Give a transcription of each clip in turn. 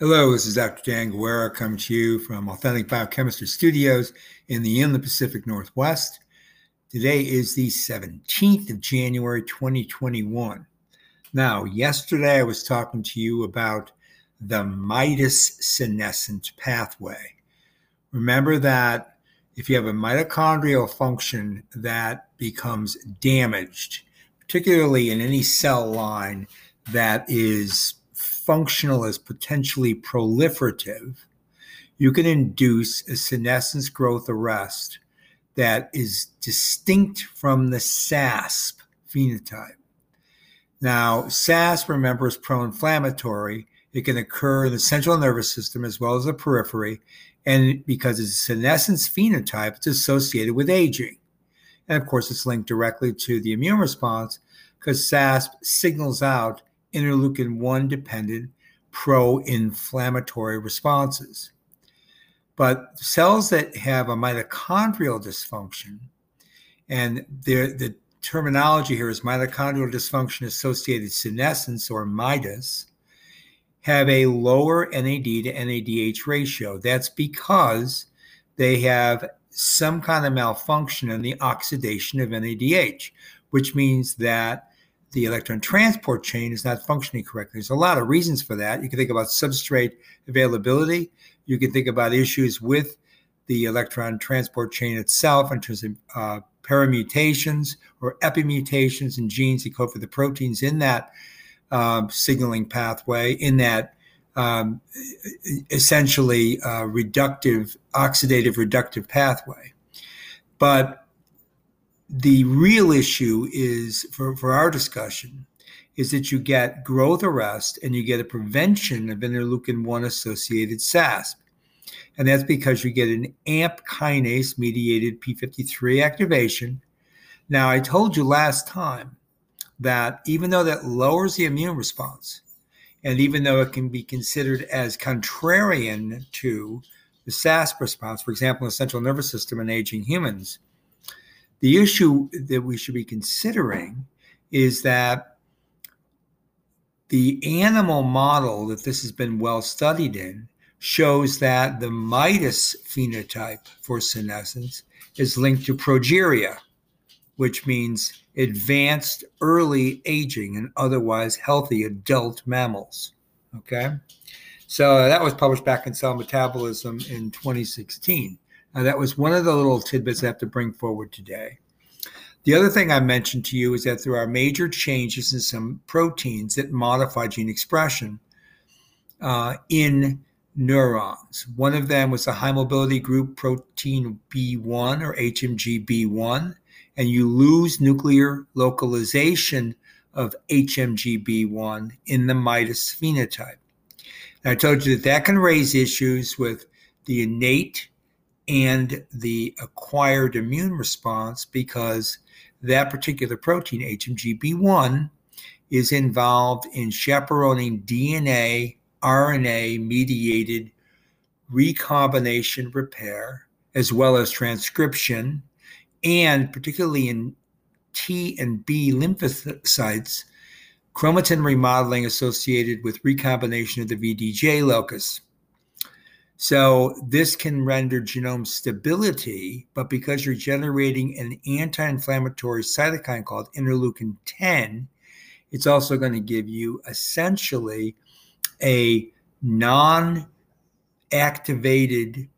Hello, this is Dr. Dan Guerra coming to you from Authentic Biochemistry Studios in the Inland Pacific Northwest. Today is the 17th of January, 2021. Now, yesterday I was talking to you about the MIDAS senescent pathway. Remember that if you have a mitochondrial function that becomes damaged, particularly in any cell line that is functional as potentially proliferative, you can induce a senescence growth arrest that is distinct from the SASP phenotype. Now, SASP, remember, is pro-inflammatory. It can occur in the central nervous system as well as the periphery, and because it's a senescence phenotype, it's associated with aging. And, of course, it's linked directly to the immune response because SASP signals out interleukin-1 dependent pro-inflammatory responses. But cells that have a mitochondrial dysfunction, and the terminology here is mitochondrial dysfunction-associated senescence, or MIDAS, have a lower NAD to NADH ratio. That's because they have some kind of malfunction in the oxidation of NADH, which means that the electron transport chain is not functioning correctly. There's a lot of reasons for that. You can think about substrate availability. You can think about issues with the electron transport chain itself in terms of paramutations or epimutations in genes that code for the proteins in that signaling pathway, in that essentially oxidative reductive pathway. But the real issue is, for our discussion, is that you get growth arrest and you get a prevention of interleukin-1 associated SASP. And that's because you get an AMP kinase-mediated p53 activation. Now, I told you last time that even though that lowers the immune response, and even though it can be considered as contrarian to the SASP response, for example, in the central nervous system in aging humans, the issue that we should be considering is that the animal model that this has been well studied in shows that the MIDAS phenotype for senescence is linked to progeria, which means advanced early aging in otherwise healthy adult mammals. Okay? So that was published back in Cell Metabolism in 2016. Now, that was one of the little tidbits I have to bring forward today. The other thing I mentioned to you is that there are major changes in some proteins that modify gene expression in neurons. One of them was the high mobility group protein B1, or HMGB1, and you lose nuclear localization of HMGB1 in the MIDAS phenotype. And I told you that that can raise issues with the innate and the acquired immune response, because that particular protein, HMGB1, is involved in chaperoning DNA, RNA-mediated recombination repair, as well as transcription, and particularly in T and B lymphocytes, chromatin remodeling associated with recombination of the VDJ locus. So this can render genome stability, but because you're generating an anti-inflammatory cytokine called interleukin-10, it's also going to give you essentially a non-activated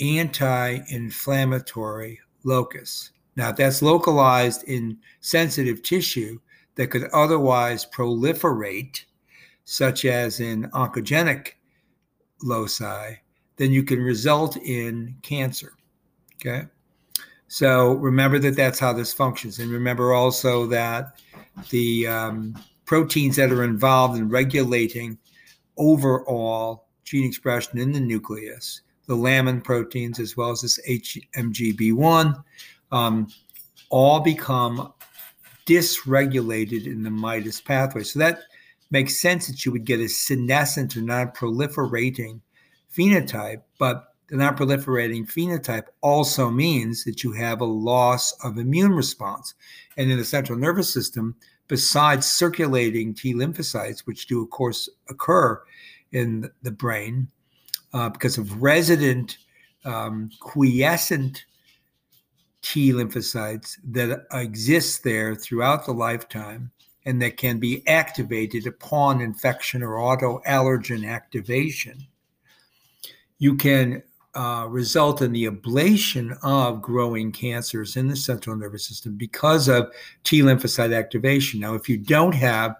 anti-inflammatory locus. Now, if that's localized in sensitive tissue that could otherwise proliferate, such as in oncogenic loci, then you can result in cancer. Okay? So remember that that's how this functions. And remember also that the proteins that are involved in regulating overall gene expression in the nucleus, the lamin proteins as well as this HMGB1, all become dysregulated in the MIDAS pathway. So that makes sense that you would get a senescent or non-proliferating phenotype, but the non-proliferating phenotype also means that you have a loss of immune response. And in the central nervous system, besides circulating T lymphocytes, which do, of course, occur in the brain because of resident quiescent T lymphocytes that exist there throughout the lifetime and that can be activated upon infection or autoallergen activation. You can result in the ablation of growing cancers in the central nervous system because of T lymphocyte activation. Now, if you don't have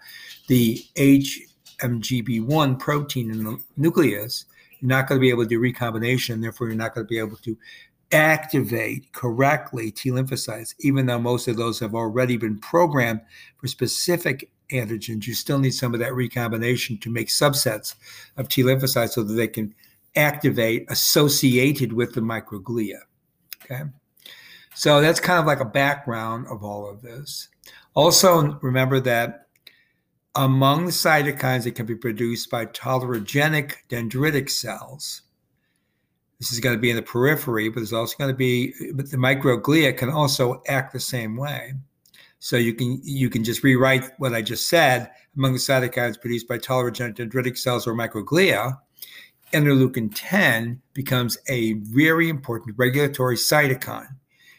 the HMGB1 protein in the nucleus, you're not going to be able to do recombination, therefore you're not going to be able to activate correctly T lymphocytes, even though most of those have already been programmed for specific antigens. You still need some of that recombination to make subsets of T lymphocytes so that they can activate associated with the microglia. Okay. So that's kind of like a background of all of this. Also, remember that among the cytokines that can be produced by tolerogenic dendritic cells, this is going to be in the periphery, but there's also going to be, but the microglia can also act the same way. So you can just rewrite what I just said. Among the cytokines produced by tolerogenic dendritic cells or microglia, interleukin-10 becomes a very important regulatory cytokine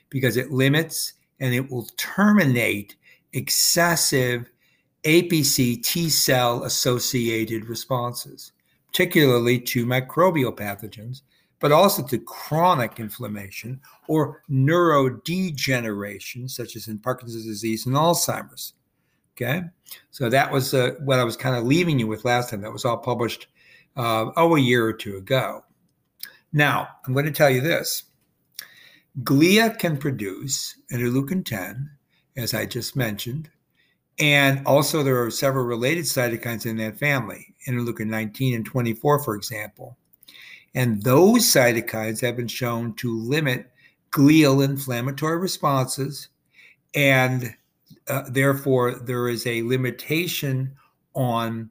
because it limits and it will terminate excessive APC T cell associated responses, particularly to microbial pathogens, but also to chronic inflammation or neurodegeneration, such as in Parkinson's disease and Alzheimer's. Okay, so that was what I was kind of leaving you with last time. That was all published a year or two ago. Now, I'm going to tell you this. Glia can produce interleukin-10, as I just mentioned, and also there are several related cytokines in that family, interleukin-19 and 24, for example. And those cytokines have been shown to limit glial inflammatory responses, and therefore there is a limitation on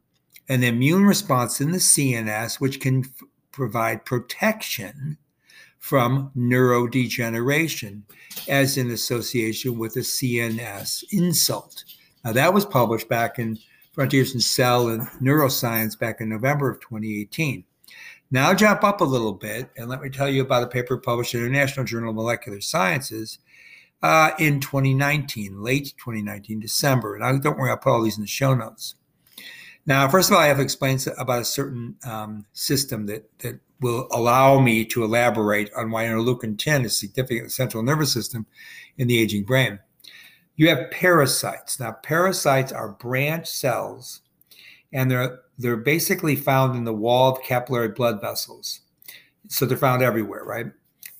an immune response in the CNS, which can provide protection from neurodegeneration, as in association with a CNS insult. Now, that was published back in Frontiers in Cell and Neuroscience back in November of 2018. Now jump up a little bit and let me tell you about a paper published in the International Journal of Molecular Sciences in 2019, late 2019, December. And don't worry, I'll put all these in the show notes. Now, first of all, I have explained about a certain system that will allow me to elaborate on why interleukin-10 is significant in the central nervous system in the aging brain. You have parasites. Now, parasites are branch cells, and they're basically found in the wall of capillary blood vessels. So they're found everywhere, right?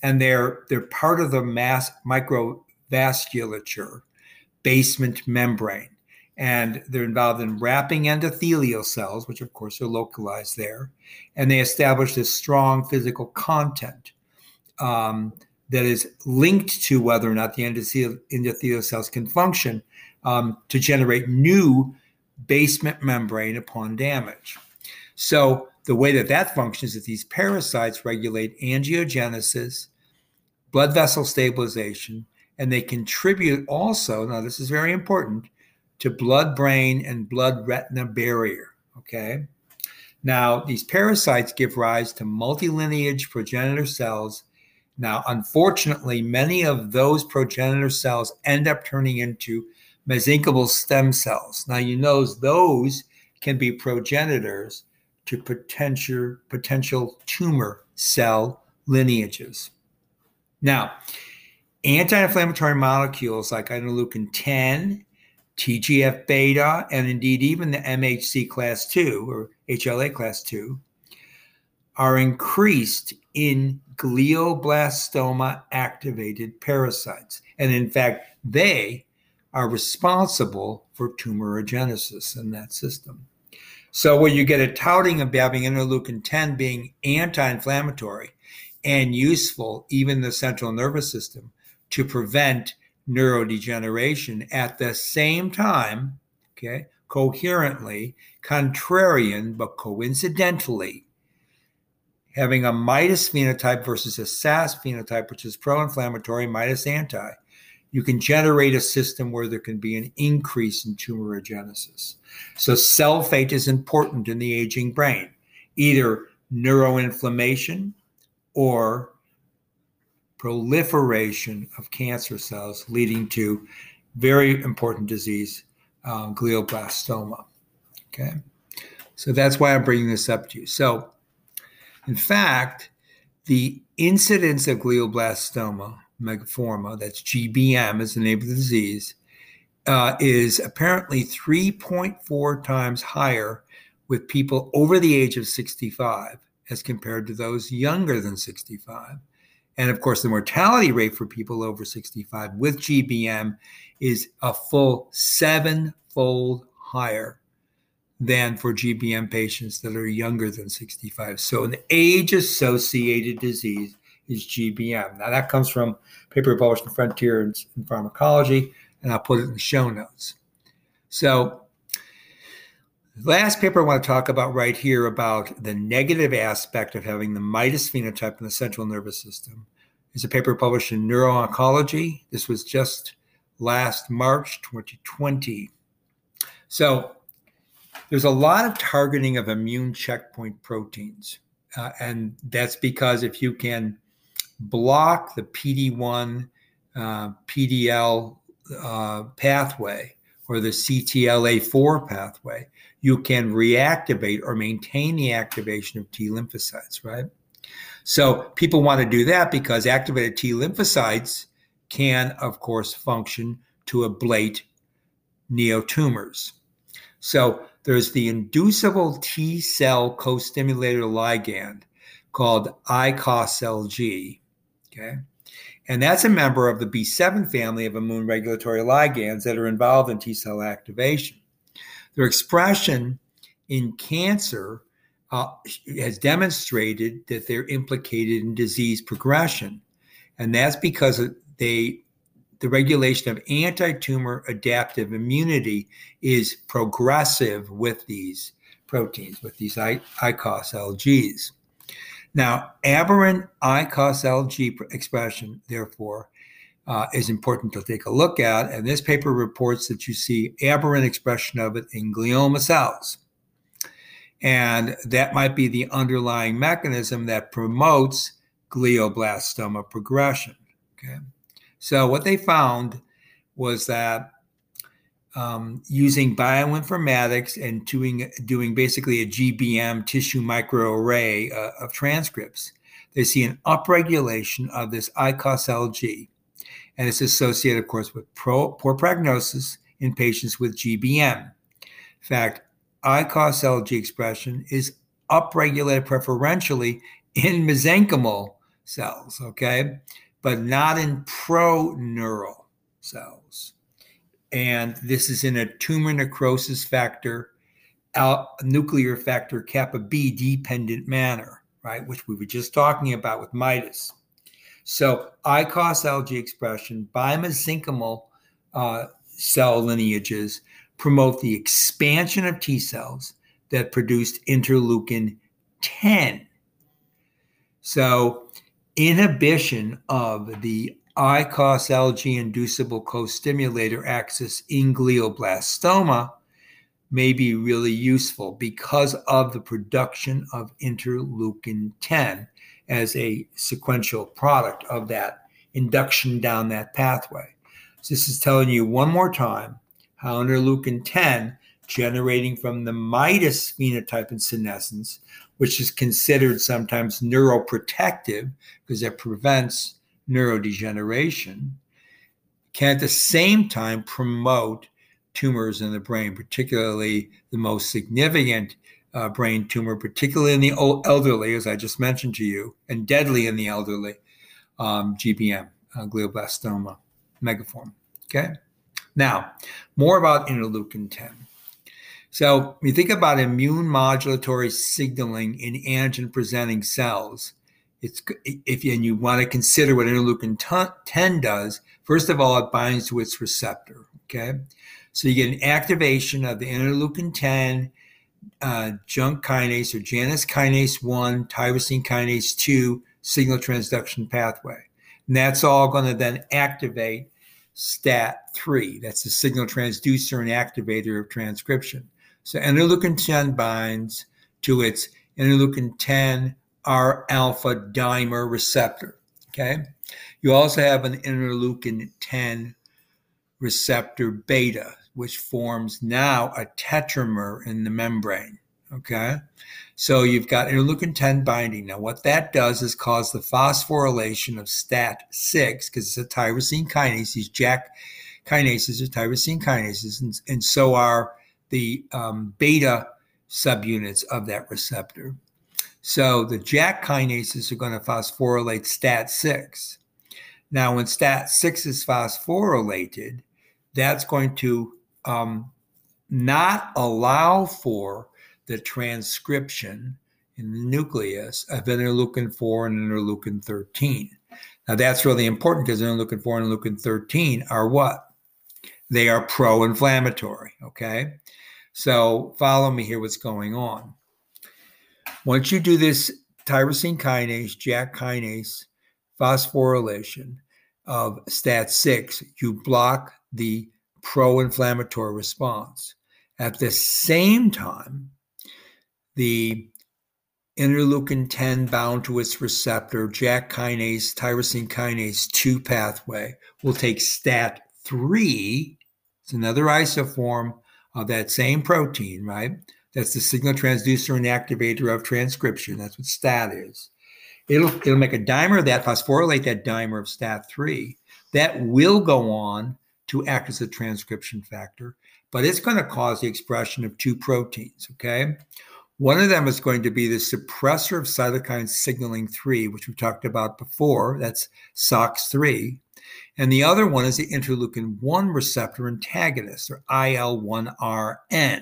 And they're part of the mass microvasculature basement membrane. And they're involved in wrapping endothelial cells, which of course are localized there. And they establish this strong physical content that is linked to whether or not the endothelial cells can function to generate new basement membrane upon damage. So the way that functions is these parasites regulate angiogenesis, blood vessel stabilization, and they contribute also, now this is very important, to blood-brain and blood-retina barrier, okay? Now, these parasites give rise to multilineage progenitor cells. Now, unfortunately, many of those progenitor cells end up turning into mesenchymal stem cells. Now, you know those can be progenitors to potential tumor cell lineages. Now, anti-inflammatory molecules like interleukin-10, TGF-beta, and indeed even the MHC class 2 or HLA class 2 are increased in glioblastoma-activated parasites. And in fact, they are responsible for tumorigenesis in that system. So when you get a touting of having interleukin-10 being anti-inflammatory and useful even in the central nervous system to prevent neurodegeneration at the same time, okay, coherently, contrarian, but coincidentally, having a MIDAS phenotype versus a SASP phenotype, which is pro-inflammatory, MIDAS anti, you can generate a system where there can be an increase in tumorigenesis. So cell fate is important in the aging brain. either neuroinflammation or proliferation of cancer cells, leading to very important disease, glioblastoma. Okay, so that's why I'm bringing this up to you. So, in fact, the incidence of glioblastoma megaforma, that's GBM is the name of the disease, is apparently 3.4 times higher with people over the age of 65 as compared to those younger than 65. And of course, the mortality rate for people over 65 with GBM is a full 7-fold higher than for GBM patients that are younger than 65. So an age-associated disease is GBM. Now, that comes from a paper published in Frontier in Pharmacology, and I'll put it in the show notes. So the last paper I want to talk about right here about the negative aspect of having the MIDAS phenotype in the central nervous system is a paper published in Neuro-Oncology. This was just last March 2020. So there's a lot of targeting of immune checkpoint proteins, and that's because if you can block the PD-1, PDL pathway or the CTLA-4 pathway, you can reactivate or maintain the activation of T lymphocytes, right? So people want to do that because activated T lymphocytes can, of course, function to ablate neotumors. So there's the inducible T cell co-stimulator ligand called ICOS-LG, okay? And that's a member of the B7 family of immune regulatory ligands that are involved in T cell activation. Their expression in cancer has demonstrated that they're implicated in disease progression. And that's because the regulation of anti-tumor adaptive immunity is progressive with these proteins, with these ICOS-LGs. Now, aberrant ICOS-LG expression, therefore, is important to take a look at. And this paper reports that you see aberrant expression of it in glioma cells. And that might be the underlying mechanism that promotes glioblastoma progression. Okay. So what they found was that using bioinformatics and doing basically a GBM tissue microarray of transcripts, they see an upregulation of this ICOS-LG, and it's associated, of course, with poor prognosis in patients with GBM. In fact, ICOS-LG expression is upregulated preferentially in mesenchymal cells, okay, but not in proneural cells. And this is in a tumor necrosis factor, nuclear factor kappa B dependent manner, right? Which we were just talking about with MIDAS. So ICOS-LG expression by mesenchymal cell lineages promote the expansion of T cells that produced interleukin-10. So inhibition of the ICOS-LG-inducible co-stimulator axis in glioblastoma may be really useful because of the production of interleukin-10 as a sequential product of that induction down that pathway. So this is telling you one more time how interleukin-10 generating from the MIDAS phenotype in senescence, which is considered sometimes neuroprotective because it prevents neurodegeneration, can at the same time promote tumors in the brain, particularly the most significant brain tumor, particularly in the elderly, as I just mentioned to you, and deadly in the elderly, GBM, glioblastoma megaform. Okay. Now, more about interleukin-10. So when you think about immune modulatory signaling in antigen-presenting cells, and you want to consider what interleukin-10 does, first of all, it binds to its receptor, okay? So you get an activation of the interleukin-10, junk kinase or Janus kinase 1, tyrosine kinase 2 signal transduction pathway. And that's all going to then activate STAT3. That's the signal transducer and activator of transcription. So interleukin-10 binds to its interleukin-10 R-alpha dimer receptor, okay? You also have an interleukin-10 receptor beta, which forms now a tetramer in the membrane, okay? So you've got interleukin-10 binding. Now, what that does is cause the phosphorylation of STAT6, because it's a tyrosine kinase. These JAK kinases are tyrosine kinases, and so are the beta subunits of that receptor. So the JAK kinases are going to phosphorylate STAT6. Now, when STAT6 is phosphorylated, that's going to not allow for the transcription in the nucleus of interleukin-4 and interleukin-13. Now, that's really important because interleukin-4 and interleukin-13 are what? They are pro-inflammatory, okay? So follow me here, what's going on. Once you do this tyrosine kinase, JAK kinase, phosphorylation of STAT6, you block the pro-inflammatory response. At the same time, the interleukin-10 bound to its receptor, JAK kinase, tyrosine kinase 2 pathway will take STAT3, it's another isoform of that same protein, right? That's the signal transducer and activator of transcription. That's what STAT is. It'll make a dimer of that, phosphorylate that dimer of STAT3. That will go on to act as a transcription factor, but it's going to cause the expression of 2 proteins, okay? One of them is going to be the suppressor of cytokine signaling 3, which we talked about before. That's SOCS3. And the other one is the interleukin-1 receptor antagonist, or IL-1RN.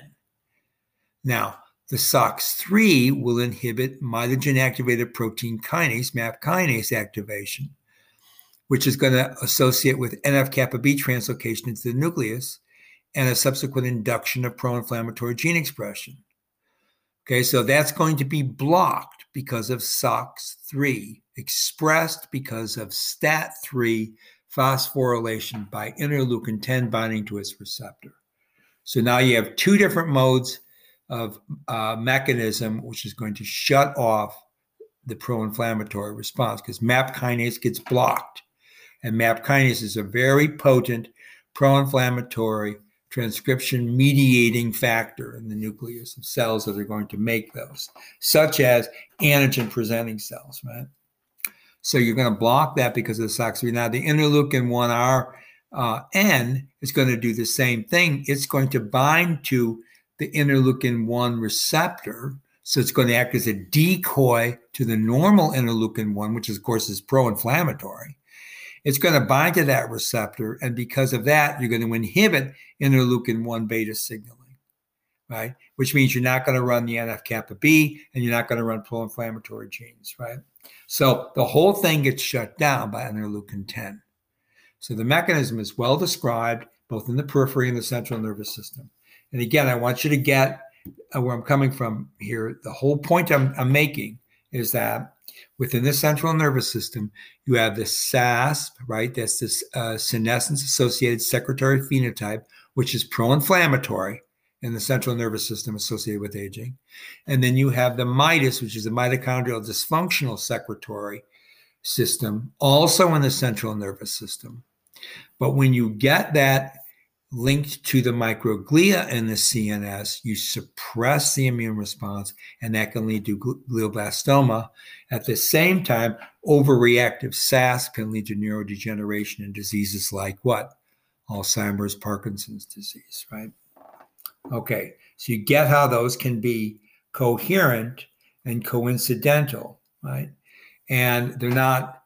Now, the SOCS3 will inhibit mitogen-activated protein kinase, MAP kinase activation, which is going to associate with NF-kappa B translocation into the nucleus and a subsequent induction of pro-inflammatory gene expression. Okay, so that's going to be blocked because of SOCS3, expressed because of STAT3 phosphorylation by interleukin-10 binding to its receptor. So now you have 2 different modes of mechanism, which is going to shut off the pro-inflammatory response because MAP kinase gets blocked. And MAP kinase is a very potent pro-inflammatory transcription mediating factor in the nucleus of cells that are going to make those, such as antigen presenting cells, right? So you're going to block that because of the SOCS3. Now the interleukin-1 RN is going to do the same thing. It's going to bind to the interleukin-1 receptor, so it's going to act as a decoy to the normal interleukin-1, which of course is pro-inflammatory. It's going to bind to that receptor, and because of that, you're going to inhibit interleukin-1 beta signaling, right? Which means you're not going to run the NF-kappa B, and you're not going to run pro-inflammatory genes, right? So the whole thing gets shut down by interleukin-10. So the mechanism is well described, both in the periphery and the central nervous system. And again, I want you to get where I'm coming from here. The whole point I'm making is that within the central nervous system, you have the SASP, right? That's this senescence-associated secretory phenotype, which is pro-inflammatory in the central nervous system associated with aging. And then you have the MIDAS, which is the mitochondrial dysfunctional secretory system, also in the central nervous system. But when you get that linked to the microglia in the CNS, you suppress the immune response, and that can lead to glioblastoma. At the same time, overreactive SASP can lead to neurodegeneration and diseases like what? Alzheimer's, Parkinson's disease, right? Okay, so you get how those can be coherent and coincidental, right? And they're not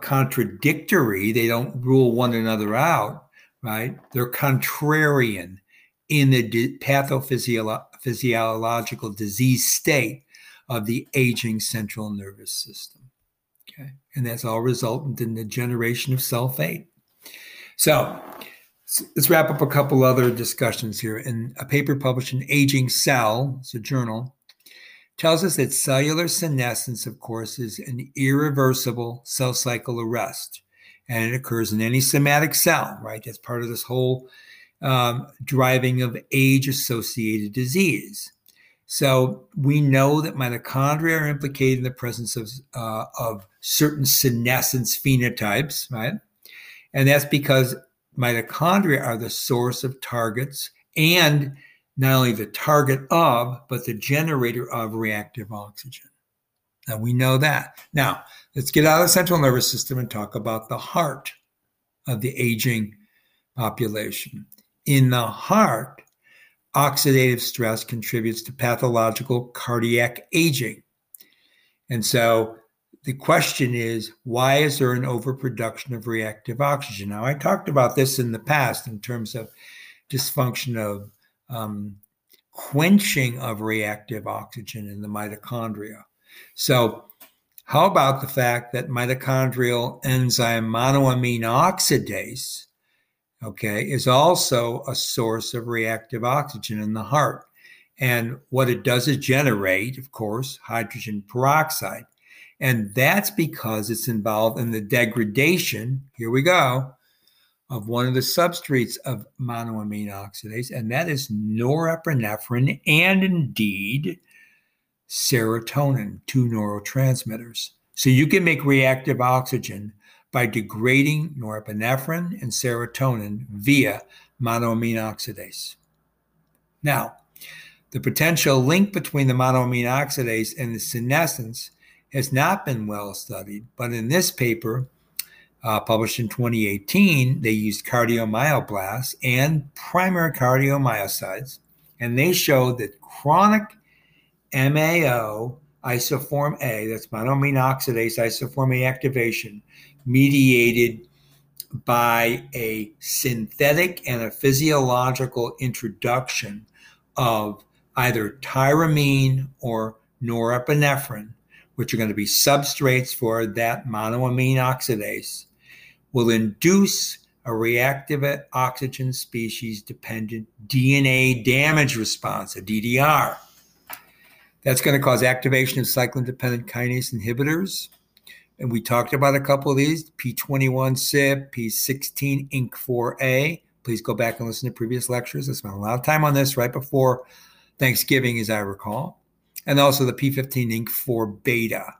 contradictory. They don't rule one another out, right? They're contrarian in the pathophysiological disease state of the aging central nervous system, okay? And that's all resultant in the generation of cell fate. So let's wrap up a couple other discussions here. In a paper published in Aging Cell, it's a journal, tells us that cellular senescence, of course, is an irreversible cell cycle arrest. And it occurs in any somatic cell, right? That's part of this whole driving of age-associated disease. So we know that mitochondria are implicated in the presence of certain senescence phenotypes, right? And that's because mitochondria are the source of targets and not only the target of, but the generator of reactive oxygen. Now, we know that. Now, let's get out of the central nervous system and talk about the heart of the aging population. In the heart, oxidative stress contributes to pathological cardiac aging. And so the question is, why is there an overproduction of reactive oxygen? Now, I talked about this in the past in terms of dysfunction of quenching of reactive oxygen in the mitochondria. So how about the fact that mitochondrial enzyme monoamine oxidase, okay, is also a source of reactive oxygen in the heart. And what it does is generate, of course, hydrogen peroxide. And that's because it's involved in the degradation, here we go, of one of the substrates of monoamine oxidase, and that is norepinephrine and indeed serotonin, two neurotransmitters. So you can make reactive oxygen by degrading norepinephrine and serotonin via monoamine oxidase. Now, the potential link between the monoamine oxidase and the senescence has not been well studied, but in this paper, published in 2018, they used cardiomyoblasts and primary cardiomyocytes, and they showed that chronic MAO isoform A, that's monoamine oxidase isoform A activation, mediated by a synthetic and a physiological introduction of either tyramine or norepinephrine, which are going to be substrates for that monoamine oxidase, will induce a reactive oxygen species-dependent DNA damage response, a DDR. That's going to cause activation of cyclin-dependent kinase inhibitors. And we talked about a couple of these, p21cip, p16ink4a. Please go back and listen to previous lectures. I spent a lot of time on this right before Thanksgiving, as I recall. And also the p15ink4beta.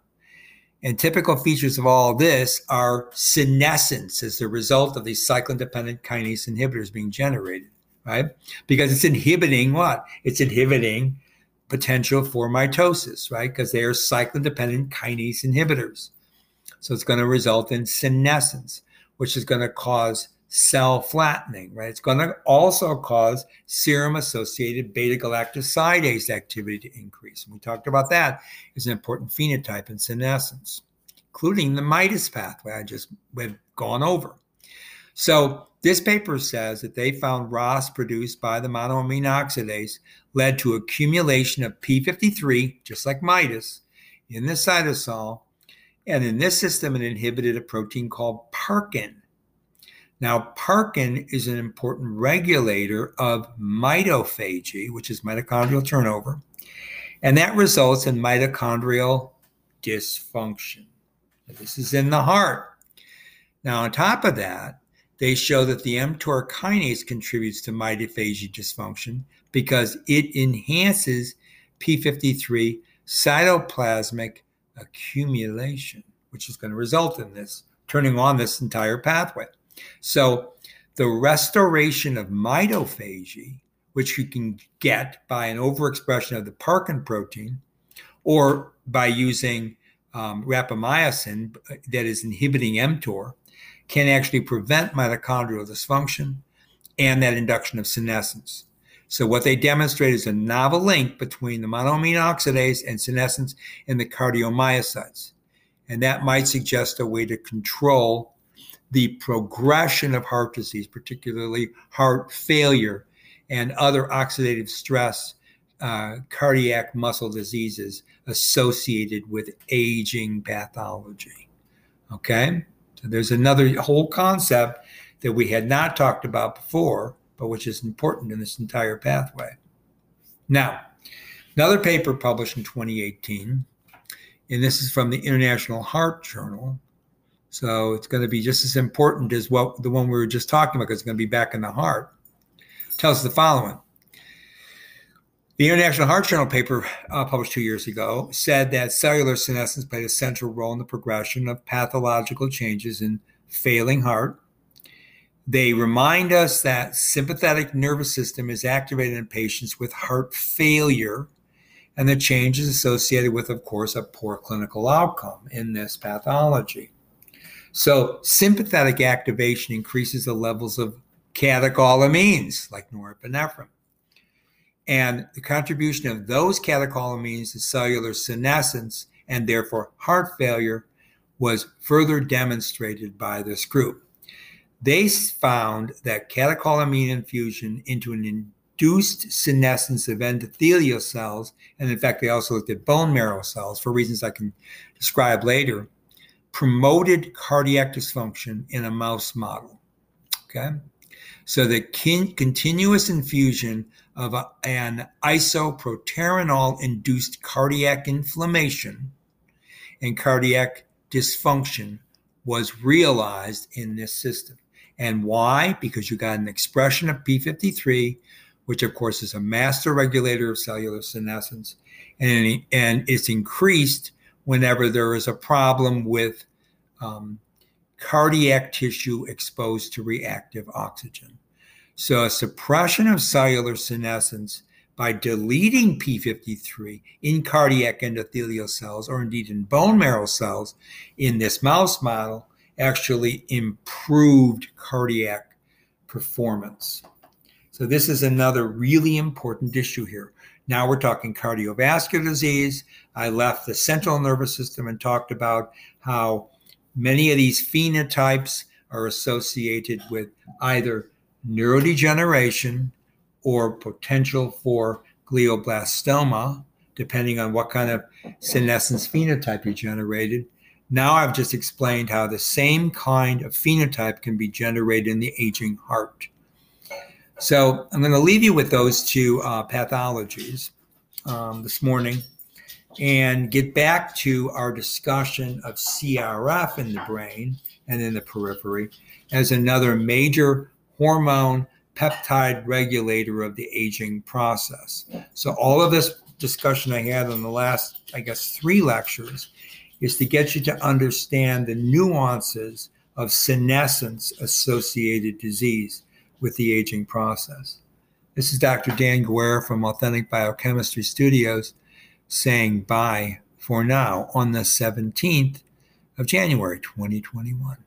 And typical features of all this are senescence as the result of these cyclin-dependent kinase inhibitors being generated, right? Because it's inhibiting what? It's inhibiting potential for mitosis, right? Because they are cyclin-dependent kinase inhibitors. So it's going to result in senescence, which is going to cause cell flattening, right? It's going to also cause serum-associated beta-galactosidase activity to increase. And we talked about that as an important phenotype in senescence, including the MIDAS pathway I just have gone over. So this paper says that they found ROS produced by the monoamine oxidase led to accumulation of p53, just like MIDAS, in the cytosol, and in this system it inhibited a protein called Parkin. Now, Parkin is an important regulator of mitophagy, which is mitochondrial turnover, and that results in mitochondrial dysfunction. This is in the heart. Now, on top of that, they show that the mTOR kinase contributes to mitophagy dysfunction because it enhances p53 cytoplasmic accumulation, which is going to result in this, turning on this entire pathway. So the restoration of mitophagy, which you can get by an overexpression of the Parkin protein or by using rapamycin that is inhibiting mTOR, can actually prevent mitochondrial dysfunction and that induction of senescence. So what they demonstrate is a novel link between the monoamine oxidase and senescence in the cardiomyocytes. And that might suggest a way to control the progression of heart disease, particularly heart failure and other oxidative stress, cardiac muscle diseases associated with aging pathology. Okay? So there's another whole concept that we had not talked about before, but which is important in this entire pathway. Now, another paper published in 2018, and this is from the International Heart Journal. So it's going to be just as important as what the one we were just talking about, because it's going to be back in the heart. It tells the following. The International Heart Journal paper published 2 years ago said that cellular senescence played a central role in the progression of pathological changes in failing heart. They remind us that sympathetic nervous system is activated in patients with heart failure, and the change is associated with, of course, a poor clinical outcome in this pathology. So sympathetic activation increases the levels of catecholamines like norepinephrine. And the contribution of those catecholamines to cellular senescence and therefore heart failure was further demonstrated by this group. They found that catecholamine infusion into an induced senescence of endothelial cells, and in fact, they also looked at bone marrow cells for reasons I can describe later, promoted cardiac dysfunction in a mouse model. Okay, so the continuous infusion of an isoproterenol-induced cardiac inflammation and cardiac dysfunction was realized in this system. And why? Because you got an expression of p53, which of course is a master regulator of cellular senescence, and it's increased whenever there is a problem with cardiac tissue exposed to reactive oxygen. So a suppression of cellular senescence by deleting p53 in cardiac endothelial cells, or indeed in bone marrow cells in this mouse model, actually improved cardiac performance. So this is another really important issue here. Now we're talking cardiovascular disease. I left the central nervous system and talked about how many of these phenotypes are associated with either neurodegeneration or potential for glioblastoma, depending on what kind of senescence phenotype you generated. Now I've just explained how the same kind of phenotype can be generated in the aging heart. So I'm going to leave you with those two pathologies this morning and get back to our discussion of CRF in the brain and in the periphery as another major hormone peptide regulator of the aging process. So all of this discussion I had in the last, I guess, 3 lectures is to get you to understand the nuances of senescence-associated disease with the aging process. This is Dr. Dan Guerra from Authentic Biochemistry Studios saying bye for now on the 17th of January, 2021.